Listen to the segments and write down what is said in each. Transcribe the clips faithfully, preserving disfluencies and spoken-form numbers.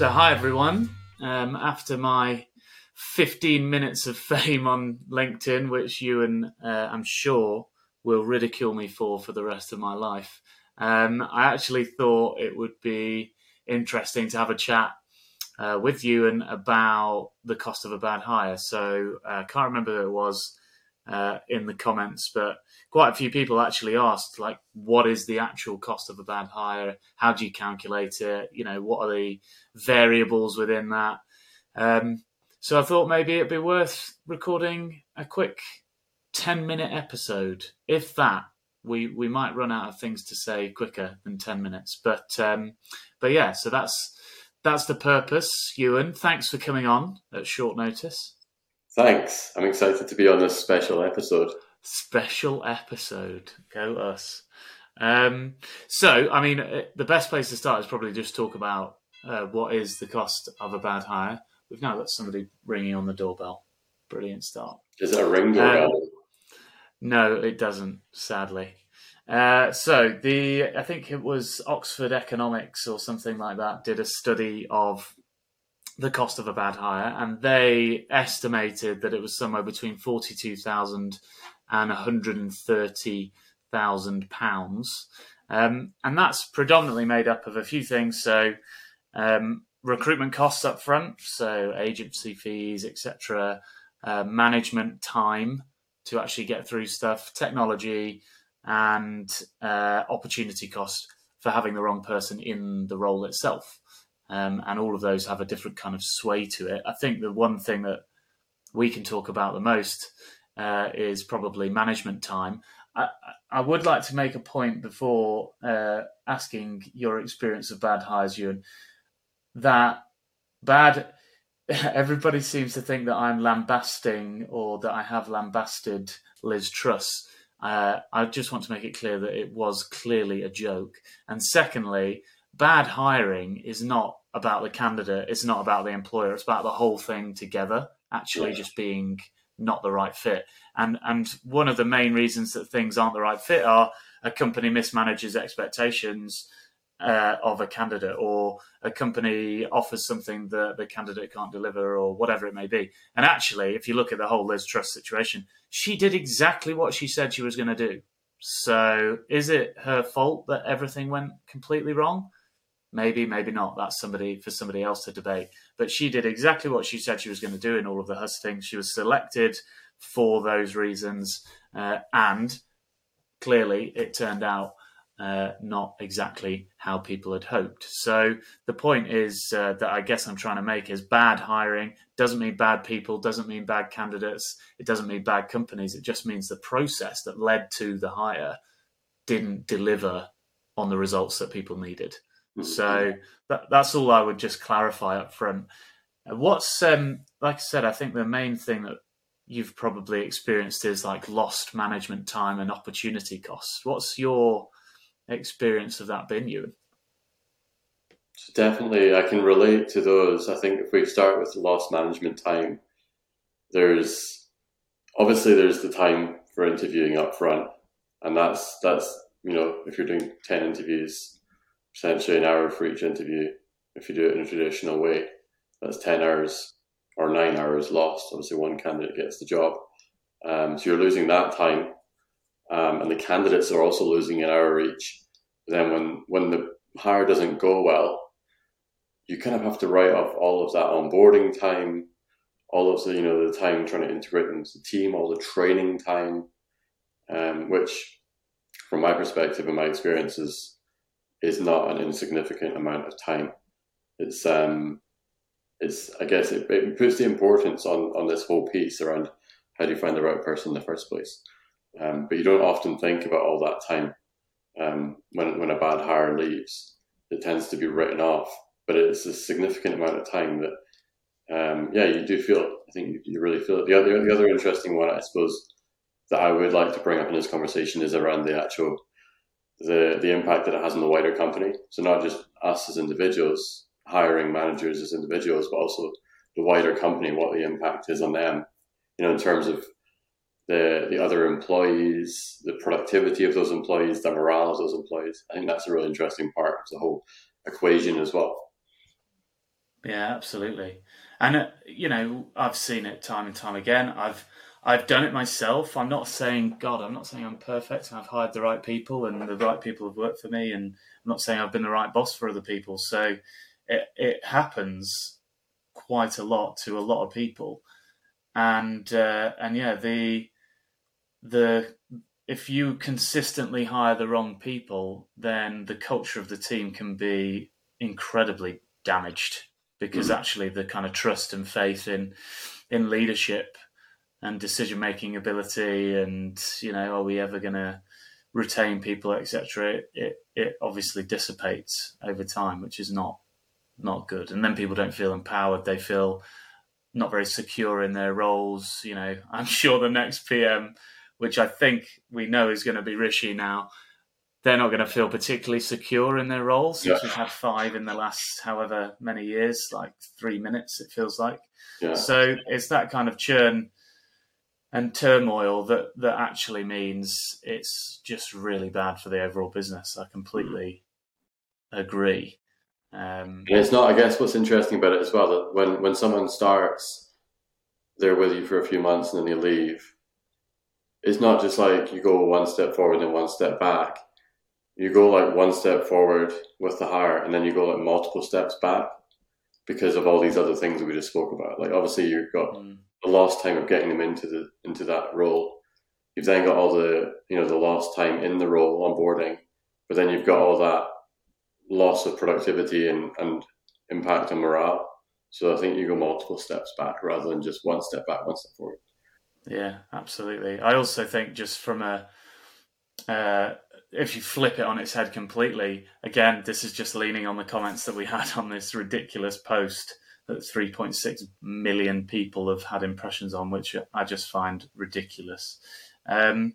So hi, everyone. Um, after my fifteen minutes of fame on LinkedIn, which Ewan, uh, I'm sure, will ridicule me for for the rest of my life, um, I actually thought it would be interesting to have a chat uh, with Ewan about the cost of a bad hire. So I uh, can't remember who it was uh, in the comments, but quite a few people actually asked, like, what is the actual cost of a bad hire? How do you calculate it? You know, what are the variables within that? Um, so I thought maybe it'd be worth recording a quick ten minute episode. If that, we, we might run out of things to say quicker than ten minutes. But, um, but yeah, so that's, that's the purpose. Ewan, thanks for coming on at short notice. Thanks. I'm excited to be on this special episode. Special episode. Go us. Um, so, I mean, the best place to start is probably just talk about uh, what is the cost of a bad hire. We've now got somebody ringing on the doorbell. Brilliant start. Is it a ring doorbell? Um, no, it doesn't, sadly. Uh, so, the I think it was Oxford Economics or something like that did a study of the cost of a bad hire, and they estimated that it was somewhere between forty-two thousand and one hundred thirty thousand pounds. Um, and that's predominantly made up of a few things. So um, recruitment costs up front, so agency fees, et cetera, uh, management time to actually get through stuff, technology, and uh, opportunity cost for having the wrong person in the role itself. Um, and all of those have a different kind of sway to it. I think the one thing that we can talk about the most uh, is probably management time. I, I would like to make a point before uh, asking your experience of bad hires, Ewan, that bad, everybody seems to think that I'm lambasting or that I have lambasted Liz Truss. Uh, I just want to make it clear that it was clearly a joke. And secondly, bad hiring is not about the candidate, it's not about the employer, it's about the whole thing together actually yeah. just being not the right fit. And and one of the main reasons that things aren't the right fit are a company mismanages expectations uh, of a candidate, or a company offers something that the candidate can't deliver, or whatever it may be. And actually, if you look at the whole Liz Truss situation, she did exactly what she said she was going to do. So is it her fault that everything went completely wrong? Maybe, maybe not. That's somebody for somebody else to debate. But she did exactly what she said she was going to do in all of the Huss things. She was selected for those reasons. Uh, and clearly it turned out uh, not exactly how people had hoped. So the point is uh, that I guess I'm trying to make is bad hiring doesn't mean bad people, doesn't mean bad candidates. It doesn't mean bad companies. It just means the process that led to the hire didn't deliver on the results that people needed. So that, that's all I would just clarify up front. What's, um, like I said, I think the main thing that you've probably experienced is like lost management time and opportunity costs. What's your experience of that been, Ewan? So definitely, I can relate to those. I think if we start with lost management time, there's obviously there's the time for interviewing up front. And that's, that's you know, if you're doing ten interviews, essentially an hour for each interview. If you do it in a traditional way, that's ten hours or nine hours lost. Obviously one candidate gets the job. Um, so you're losing that time. Um, and the candidates are also losing an hour each. But then when, when the hire doesn't go well, you kind of have to write off all of that onboarding time, all of the, you know, the time trying to integrate into the team, all the training time, um, which from my perspective and my experience is, is not an insignificant amount of time. It's, um, it's I guess, it, it puts the importance on, on this whole piece around how do you find the right person in the first place. Um, but you don't often think about all that time. Um, when when a bad hire leaves, it tends to be written off. But it's a significant amount of time that, um, yeah, you do feel it. I think you, you really feel it. The other, the other interesting one, I suppose, that I would like to bring up in this conversation is around the actual the the impact that it has on the wider company. So not just us as individuals, hiring managers as individuals, but also the wider company, what the impact is on them, you know, in terms of the the other employees, the productivity of those employees, the morale of those employees. I think that's a really interesting part of the whole equation as well. Yeah, absolutely. And, uh, you know, I've seen it time and time again. I've I've done it myself. I'm not saying, God, I'm not saying I'm perfect and I've hired the right people and the right people have worked for me, and I'm not saying I've been the right boss for other people. So it, it happens quite a lot to a lot of people. And, uh, and yeah, the the if you consistently hire the wrong people, then the culture of the team can be incredibly damaged, because mm-hmm. actually the kind of trust and faith in in leadership and decision-making ability and, you know, are we ever going to retain people, et cetera, it, it it obviously dissipates over time, which is not not good. And then people don't feel empowered. They feel not very secure in their roles. You know, I'm sure the next P M, which I think we know is going to be Rishi now, they're not going to feel particularly secure in their roles. Since yeah. we've had five in the last however many years, like three minutes, it feels like. Yeah. So it's that kind of churn and turmoil that, that actually means it's just really bad for the overall business. I completely mm-hmm. agree. Um, and it's not, I guess what's interesting about it as well, that when, when someone starts, they're with you for a few months and then they leave. It's not just like you go one step forward and one step back. You go like one step forward with the hire and then you go like multiple steps back because of all these other things that we just spoke about. Like obviously you've got mm. the lost time of getting them into the into that role. You've then got all the, you know, the lost time in the role, onboarding, but then you've got all that loss of productivity and, and impact on morale. So I think you go multiple steps back rather than just one step back, one step forward. Yeah, absolutely. I also think just from a, uh, if you flip it on its head completely, again, this is just leaning on the comments that we had on this ridiculous post that three point six million people have had impressions on, which I just find ridiculous. Um,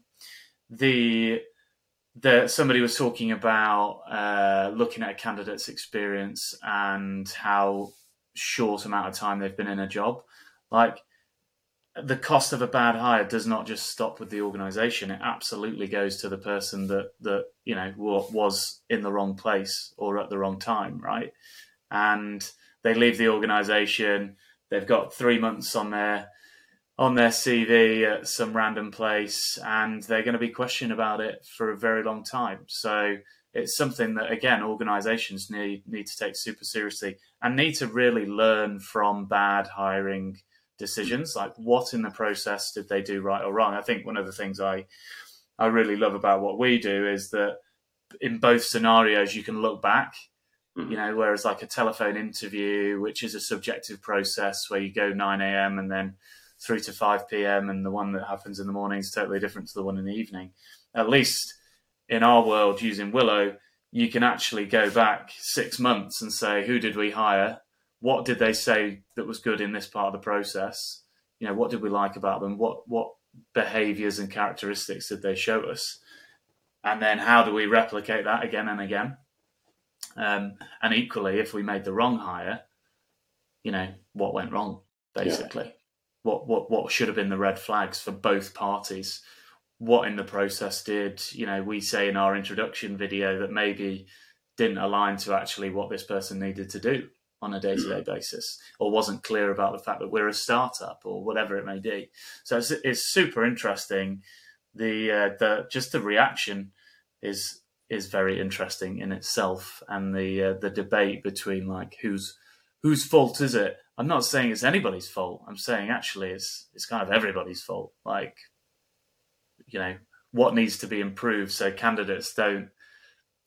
the the somebody was talking about uh, looking at a candidate's experience and how short amount of time they've been in a job. Like, the cost of a bad hire does not just stop with the organisation. It absolutely goes to the person that, that you know, was in the wrong place or at the wrong time, right? And they leave the organisation. They've got three months on their on their C V at some random place, and they're going to be questioned about it for a very long time. So it's something that, again, organisations need need to take super seriously and need to really learn from bad hiring decisions. Like, what in the process did they do right or wrong? I think one of the things I I really love about what we do is that in both scenarios you can look back, mm-hmm. you know, whereas like a telephone interview, which is a subjective process where you go nine a.m. and then through to five p.m. and the one that happens in the morning is totally different to the one in the evening. At least in our world using Willo, you can actually go back six months and say, who did we hire? What did they say that was good in this part of the process? You know, what did we like about them? What what behaviours and characteristics did they show us? And then how do we replicate that again and again? Um, and equally, if we made the wrong hire, you know, what went wrong, basically? Yeah. What what what should have been the red flags for both parties? What in the process did, you know, we say in our introduction video that maybe didn't align to actually what this person needed to do on a day-to-day basis, or wasn't clear about the fact that we're a startup or whatever it may be. So it's, it's super interesting. The uh, the just the reaction is is very interesting in itself, and the uh, the debate between like whose whose fault is it? I'm not saying it's anybody's fault. I'm saying actually it's it's kind of everybody's fault. Like, you know, what needs to be improved so candidates don't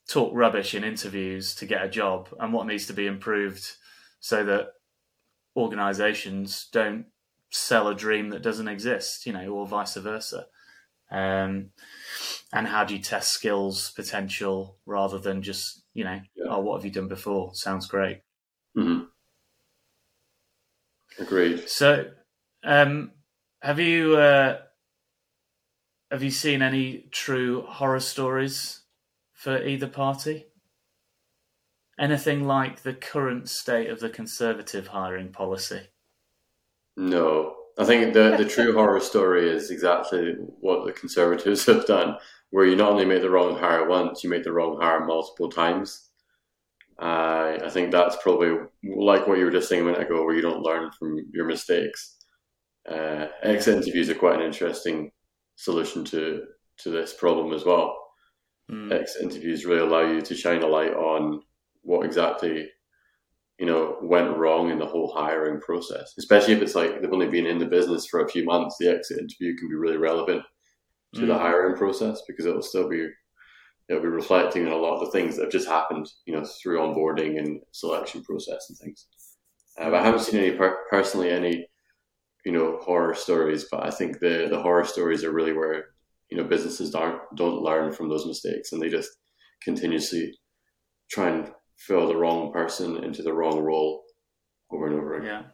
talk rubbish in interviews to get a job, and what needs to be improved so that organisations don't sell a dream that doesn't exist, you know, or vice versa. Um, and how do you test skills potential rather than just, you know, yeah. oh, what have you done before? Sounds great. Mm-hmm. Agreed. So, um, have you uh, have you seen any true horror stories for either party? Anything like the current state of the Conservative hiring policy? No. I think the, the true horror story is exactly what the Conservatives have done, where you not only make the wrong hire once, you make the wrong hire multiple times. Uh, I think that's probably like what you were just saying a minute ago, where you don't learn from your mistakes. Uh, exit interviews are quite an interesting solution to, to this problem as well. Mm. Exit interviews really allow you to shine a light on what exactly, you know, went wrong in the whole hiring process. Especially if it's like they've only been in the business for a few months, the exit interview can be really relevant to mm. the hiring process, because it'll still be it'll be reflecting on a lot of the things that have just happened, you know, through onboarding and selection process and things. Uh, but I haven't seen any per- personally any, you know, horror stories. But I think the the horror stories are really where, you know, businesses don't don't learn from those mistakes, and they just continuously try and fill the wrong person into the wrong role over and over again.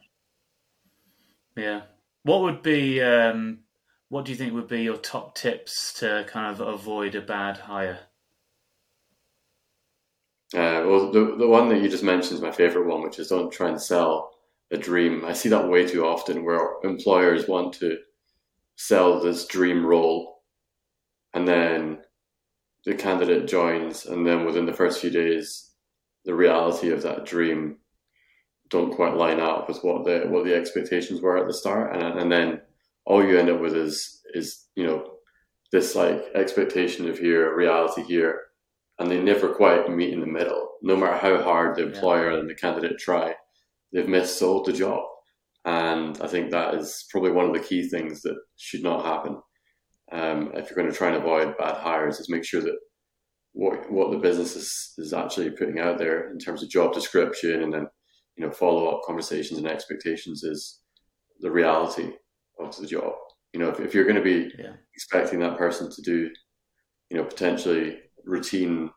Yeah. Yeah. What would be, um, what do you think would be your top tips to kind of avoid a bad hire? Uh, well, the the one that you just mentioned is my favorite one, which is don't try and sell a dream. I see that way too often, where employers want to sell this dream role, and then the candidate joins, and then within the first few days, the reality of that dream don't quite line up with what the what the expectations were at the start, and and then all you end up with is is you know this like expectation of here, reality here, and they never quite meet in the middle. No matter how hard the employer yeah. and the candidate try, they've missold the job, and I think that is probably one of the key things that should not happen. Um, if you're going to try and avoid bad hires, is make sure that what what the business is, is actually putting out there in terms of job description and then, you know, follow-up conversations and expectations is the reality of the job. You know, if, if you're going to be yeah. expecting that person to do, you know, potentially routine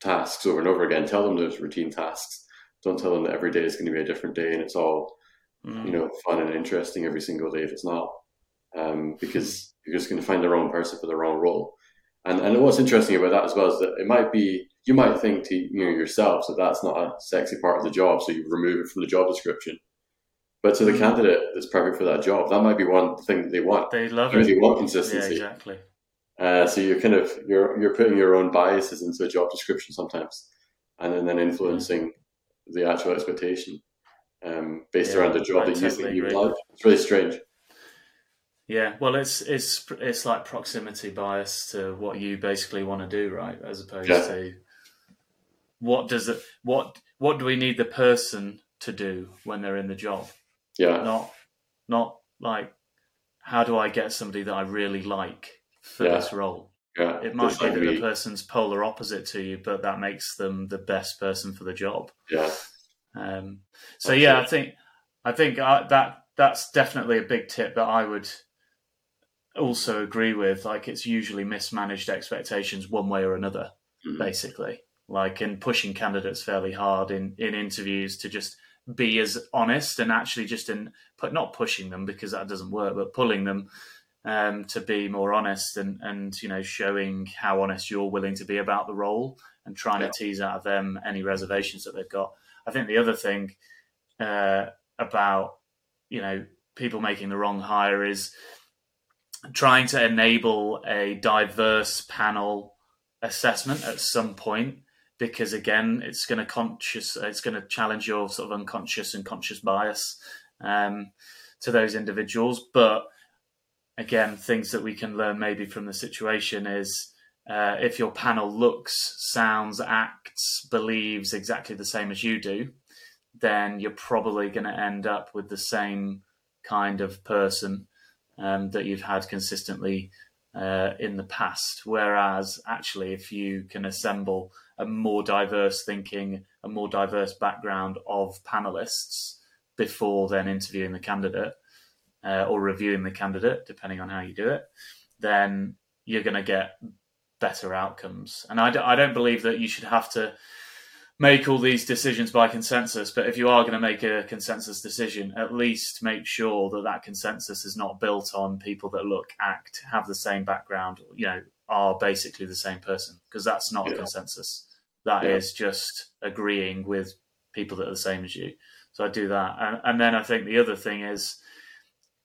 tasks over and over again, tell them those routine tasks. Don't tell them that every day is going to be a different day and it's all, mm. you know, fun and interesting every single day if it's not, um, because you're just going to find the wrong person for the wrong role. And and what's interesting about that as well is that it might be, you might think to you know, yourself that that's not a sexy part of the job, so you remove it from the job description. But to the candidate that's perfect for that job, that might be one thing that they want. They love it. They want consistency. Yeah, exactly. Uh, so you're kind of you're you're putting your own biases into a job description sometimes, and then, and then influencing yeah. the actual expectation um, based yeah, around the job that you think you love. It's really strange. Yeah, well, it's it's it's like proximity bias to what you basically want to do, right? As opposed yeah. to what does it, what what do we need the person to do when they're in the job? Yeah, not not like how do I get somebody that I really like for yeah. this role? Yeah, it might be that the person's polar opposite to you, but that makes them the best person for the job. Yeah. Um. So Absolutely. yeah, I think I think I, that that's definitely a big tip that I would also agree with. Like, it's usually mismanaged expectations one way or another, mm-hmm. basically, like in pushing candidates fairly hard in, in interviews to just be as honest and actually just in put, not pushing them because that doesn't work, but pulling them um, to be more honest and, and, you know, showing how honest you're willing to be about the role and trying yeah. to tease out of them any reservations that they've got. I think the other thing uh, about, you know, people making the wrong hire is trying to enable a diverse panel assessment at some point, because again, it's going to conscious, it's going to challenge your sort of unconscious and conscious bias um, to those individuals. But again, things that we can learn maybe from the situation is uh, if your panel looks, sounds, acts, believes exactly the same as you do, then you're probably going to end up with the same kind of person um, that you've had consistently uh, in the past. Whereas actually, if you can assemble a more diverse thinking, a more diverse background of panelists before then interviewing the candidate uh, or reviewing the candidate, depending on how you do it, then you're going to get better outcomes. And I, d- I don't believe that you should have to make all these decisions by consensus, but if you are going to make a consensus decision, at least make sure that that consensus is not built on people that look, act, have the same background, you know, are basically the same person, because that's not yeah. a consensus. That yeah. is just agreeing with people that are the same as you. So I do that. And, and then I think the other thing is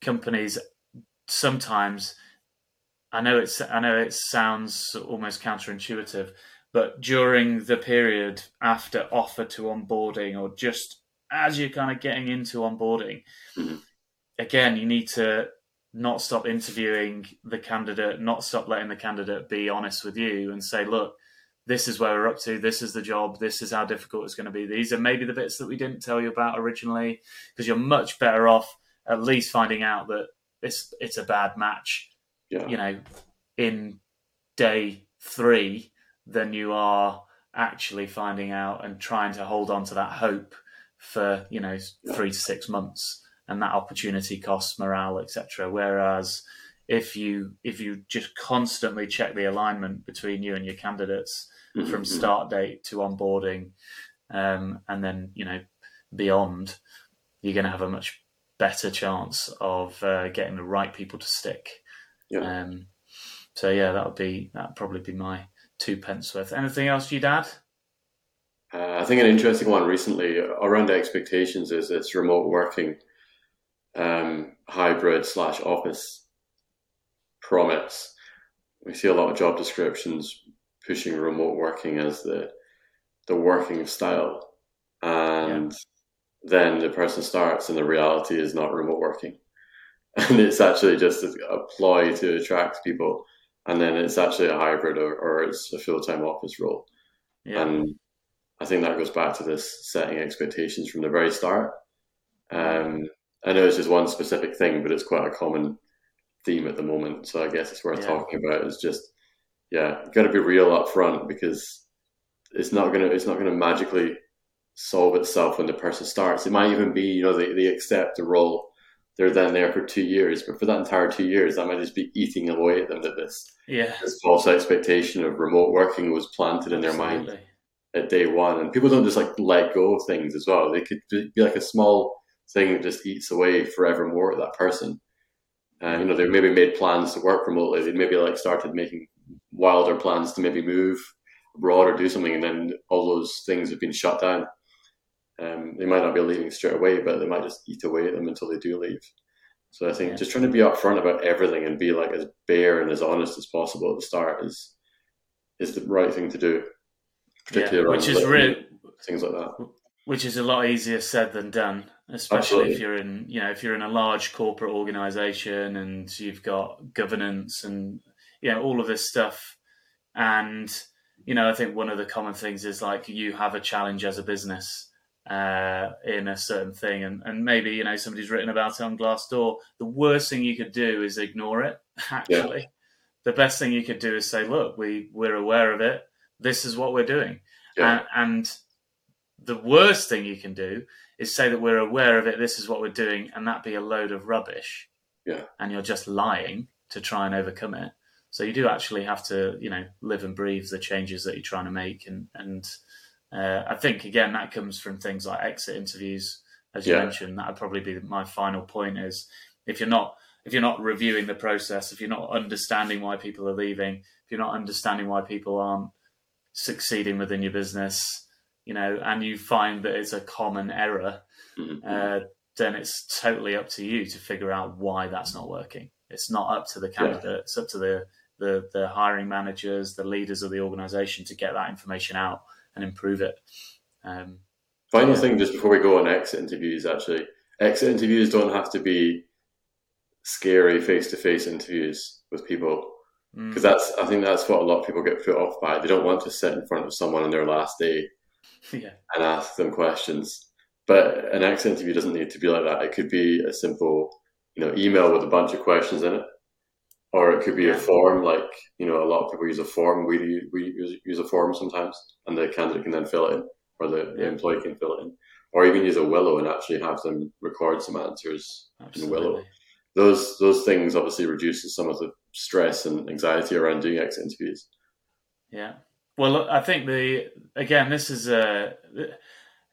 companies sometimes, I know it's, I know it sounds almost counterintuitive, But during the period after offer to onboarding, or just as you're kind of getting into onboarding, mm-hmm. again, you need to not stop interviewing the candidate, not stop letting the candidate be honest with you and say, look, this is where we're up to. This is the job. This is how difficult it's going to be. These are maybe the bits that we didn't tell you about originally, because you're much better off at least finding out that it's, it's a bad match, yeah. you know, in day three than you are actually finding out and trying to hold on to that hope for, you know, three to six months. And that opportunity costs, morale, et cetera. Whereas if you if you just constantly check the alignment between you and your candidates mm-hmm. from start date to onboarding, um, and then, you know, beyond, you're going to have a much better chance of uh, getting the right people to stick. Yeah. Um, so yeah, that would be that probably be my two pence worth. Anything else you'd add? Uh, I think an interesting one recently around expectations is it's remote working. Um, hybrid slash office promise. We see a lot of job descriptions pushing remote working as the the working style, and yeah. then the person starts and the reality is not remote working, and it's actually just a ploy to attract people, and then it's actually a hybrid or, or it's a full-time office role. yeah. And I think that goes back to this setting expectations from the very start. um I know it's just one specific thing, but it's quite a common theme at the moment. So I guess it's worth yeah. talking about. It's just, yeah, you've got to be real up front, because it's not going to, it's not going to magically solve itself when the person starts. It might even be, you know, they, they accept the role. They're then there for two years, but for that entire two years, that might just be eating away at them, that this, yeah. this false expectation of remote working was planted in Absolutely. Their mind at day one. And people don't just like let go of things as well. They could be like a small thing that just eats away forevermore at that person. Uh, you know, they maybe made plans to work remotely. They maybe like started making wilder plans to maybe move abroad or do something, and then all those things have been shut down. Um, they might not be leaving straight away, but they might just eat away at them until they do leave. So I think yeah. just trying to be upfront about everything and be like as bare and as honest as possible at the start is is the right thing to do. Particularly yeah, which is like, really things like that. Which is a lot easier said than done. Especially Absolutely. if you're in, you know, if you're in a large corporate organization and you've got governance and, you know, all of this stuff. And, you know, I think one of the common things is like you have a challenge as a business uh, in a certain thing. And, and maybe, you know, somebody's written about it on Glassdoor. The worst thing you could do is ignore it, actually. Yeah. The best thing you could do is say, look, we, we're aware of it. This is what we're doing. Yeah. And, and the worst thing you can do is say that we're aware of it, this is what we're doing, and that be a load of rubbish. Yeah. And you're just lying to try and overcome it. So you do actually have to, you know, live and breathe the changes that you're trying to make. And, and uh, I think, again, that comes from things like exit interviews, as you yeah. mentioned. That would probably be my final point is, if you're not if you're not reviewing the process, if you're not understanding why people are leaving, if you're not understanding why people aren't succeeding within your business, you know, and you find that it's a common error, mm-hmm. uh, then it's totally up to you to figure out why that's not working. It's not up to the candidate. Yeah. It's up to the, the, the hiring managers, the leaders of the organization to get that information out and improve it. Um, Final yeah. thing, just before we go on exit interviews, actually, exit interviews don't have to be scary face-to-face interviews with people. Because mm. that's, I think that's what a lot of people get put off by. They don't want to sit in front of someone on their last day Yeah. and ask them questions. But an exit interview doesn't need to be like that. It could be a simple, you know, email with a bunch of questions in it, or it could be yeah. a form. Like, you know, a lot of people use a form. We we use, use a form sometimes, and the candidate can then fill it in, or the, the employee can fill it in, or even use a Willo and actually have them record some answers Absolutely. in Willo. Those those things obviously reduces some of the stress and anxiety around doing exit interviews. Yeah. Well, I think the again, this is a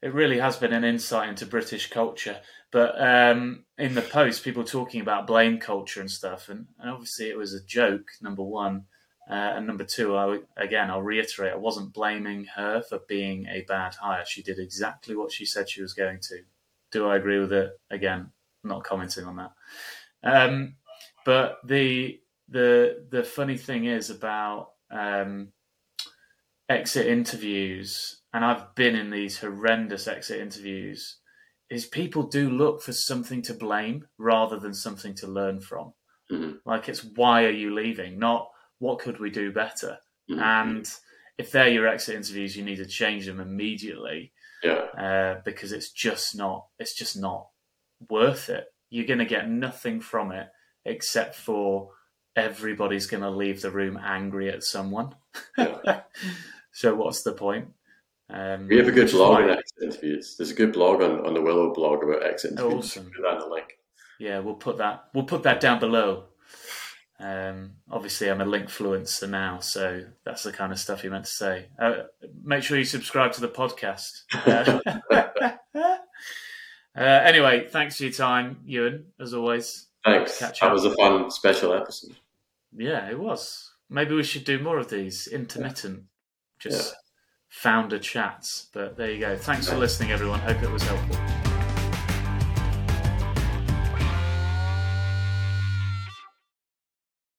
it really has been an insight into British culture. But um, in the Post, people talking about blame culture and stuff, and, and obviously it was a joke. Number one, uh, and number two, I again, I'll reiterate, I wasn't blaming her for being a bad hire. She did exactly what she said she was going to. Do I agree with it? Again, not commenting on that. Um, but the the the funny thing is about. Um, exit interviews, and I've been in these horrendous exit interviews, is people do look for something to blame rather than something to learn from. Mm-hmm. Like, it's why are you leaving, not what could we do better? Mm-hmm. And if they're your exit interviews, you need to change them immediately. Yeah, uh, because it's just not, it's just not worth it. You're going to get nothing from it except for everybody's going to leave the room angry at someone. Yeah. So what's the point? Um, we have a good blog on exit interviews. There's a good blog on, on the Willo blog about exit interviews. Awesome. Put that in the link. Yeah, we'll put that. We'll put that down below. Um, obviously, I'm a linkfluencer now, so that's the kind of stuff you're meant to say. Uh, make sure you subscribe to the podcast. Uh, uh, anyway, thanks for your time, Ewan, as always. Thanks. Catch up. That was a fun special episode. Yeah, it was. Maybe we should do more of these, intermittent, just yeah. founder chats. But there you go. Thanks for listening, everyone. Hope it was helpful.